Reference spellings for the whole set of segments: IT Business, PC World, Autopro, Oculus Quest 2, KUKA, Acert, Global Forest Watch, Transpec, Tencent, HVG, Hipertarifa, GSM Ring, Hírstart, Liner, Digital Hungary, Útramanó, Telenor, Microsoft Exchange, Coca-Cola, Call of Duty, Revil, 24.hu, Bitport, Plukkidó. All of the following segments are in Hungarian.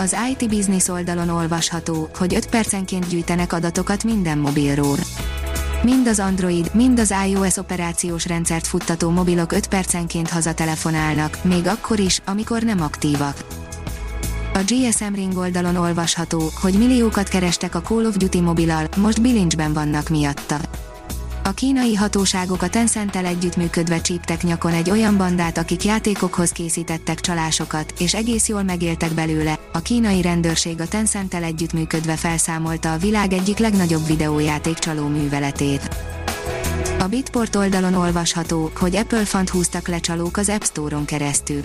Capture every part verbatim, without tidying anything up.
Az i té Business oldalon olvasható, hogy öt percenként gyűjtenek adatokat minden mobilról. Mind az Android, mind az iOS operációs rendszert futtató mobilok öt percenként hazatelefonálnak, még akkor is, amikor nem aktívak. A gé es em Ring oldalon olvasható, hogy milliókat kerestek a Call of Duty mobillal, most bilincsben vannak miatta. A kínai hatóságok a Tencenttel együttműködve csíptek nyakon egy olyan bandát, akik játékokhoz készítettek csalásokat, és egész jól megéltek belőle. A kínai rendőrség a Tencenttel együttműködve felszámolta a világ egyik legnagyobb videójáték csaló műveletét. A Bitport oldalon olvasható, hogy Apple font húztak le csalók az App Store-on keresztül.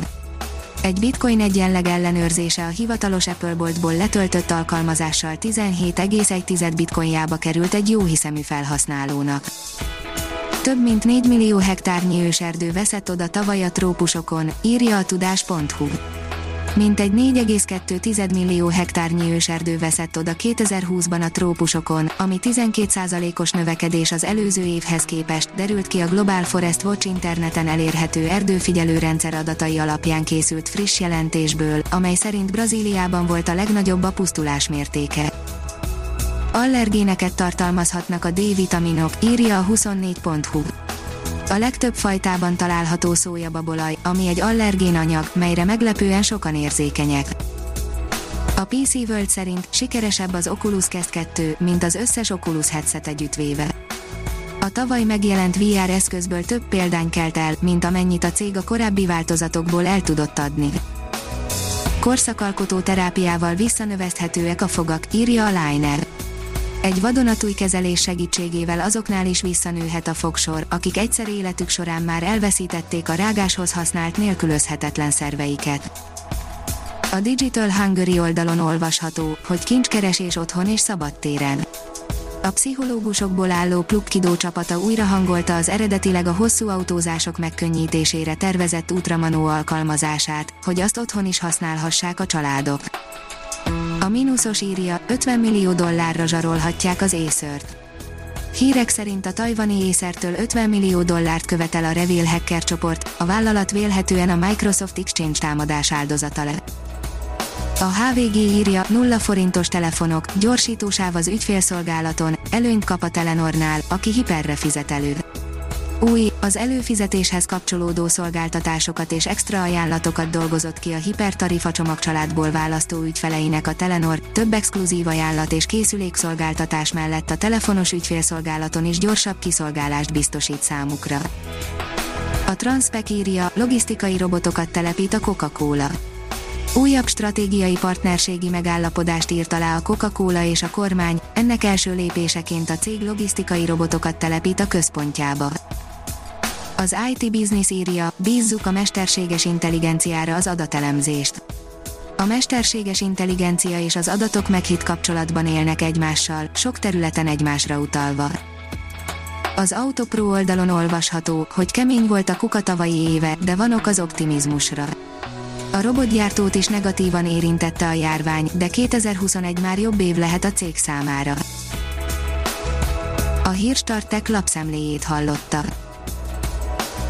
Egy bitcoin egyenleg ellenőrzése a hivatalos Apple boltból letöltött alkalmazással tizenhét egész egy tized bitcoinjába került egy jóhiszemű felhasználónak. Több mint négy millió hektárnyi őserdő veszett oda tavaly a trópusokon, írja a tudás pont hu. Mintegy négy egész kettő tized millió hektárnyi őserdő veszett oda kétezer-húszban a trópusokon, ami tizenkét százalékos növekedés az előző évhez képest, derült ki a Global Forest Watch interneten elérhető erdőfigyelő rendszer adatai alapján készült friss jelentésből, amely szerint Brazíliában volt a legnagyobb a pusztulás mértéke. Allergéneket tartalmazhatnak a D-vitaminok, írja a huszonnégy pont hu. A legtöbb fajtában található szójababolaj, ami egy allergén anyag, melyre meglepően sokan érzékenyek. A pé cé World szerint sikeresebb az Oculus Quest kettő, mint az összes Oculus headset együttvéve. A tavaly megjelent vé er eszközből több példány kelt el, mint amennyit a cég a korábbi változatokból el tudott adni. Korszakalkotó terápiával visszanöveszthetőek a fogak, írja a Liner. Egy vadonatúj kezelés segítségével azoknál is visszanőhet a fogsor, akik egyszer életük során már elveszítették a rágáshoz használt nélkülözhetetlen szerveiket. A Digital Hungary oldalon olvasható, hogy kincskeresés otthon és szabadtéren. A pszichológusokból álló Plukkidó csapata újra hangolta az eredetileg a hosszú autózások megkönnyítésére tervezett útramanó alkalmazását, hogy azt otthon is használhassák a családok. A mínuszos írja, ötven millió dollárra zsarolhatják az Acert. Hírek szerint a tajvani Acertől ötven millió dollárt követel a Revil hacker csoport, a vállalat vélhetően a Microsoft Exchange támadás áldozata lett. A há vé gé írja, nulla forintos telefonok, gyorsítósáv az ügyfélszolgálaton, előnyt kap a Telenornál, aki hiperre fizet elő. Új, az előfizetéshez kapcsolódó szolgáltatásokat és extra ajánlatokat dolgozott ki a Hipertarifa csomagcsaládból választó ügyfeleinek a Telenor, több exkluzív ajánlat és készülékszolgáltatás mellett a telefonos ügyfélszolgálaton is gyorsabb kiszolgálást biztosít számukra. A Transpec írja, logisztikai robotokat telepít a Coca-Cola. Újabb stratégiai partnerségi megállapodást írt alá a Coca-Cola és a kormány, ennek első lépéseként a cég logisztikai robotokat telepít a központjába. Az i té Business írja, bízzuk a mesterséges intelligenciára az adatelemzést. A mesterséges intelligencia és az adatok meghitt kapcsolatban élnek egymással, sok területen egymásra utalva. Az Autopro oldalon olvasható, hogy kemény volt a KUKA tavalyi éve, de van ok az optimizmusra. A robotgyártót is negatívan érintette a járvány, de kétezer-huszonegy már jobb év lehet a cég számára. A Hírstart Tech lapszemléjét hallotta.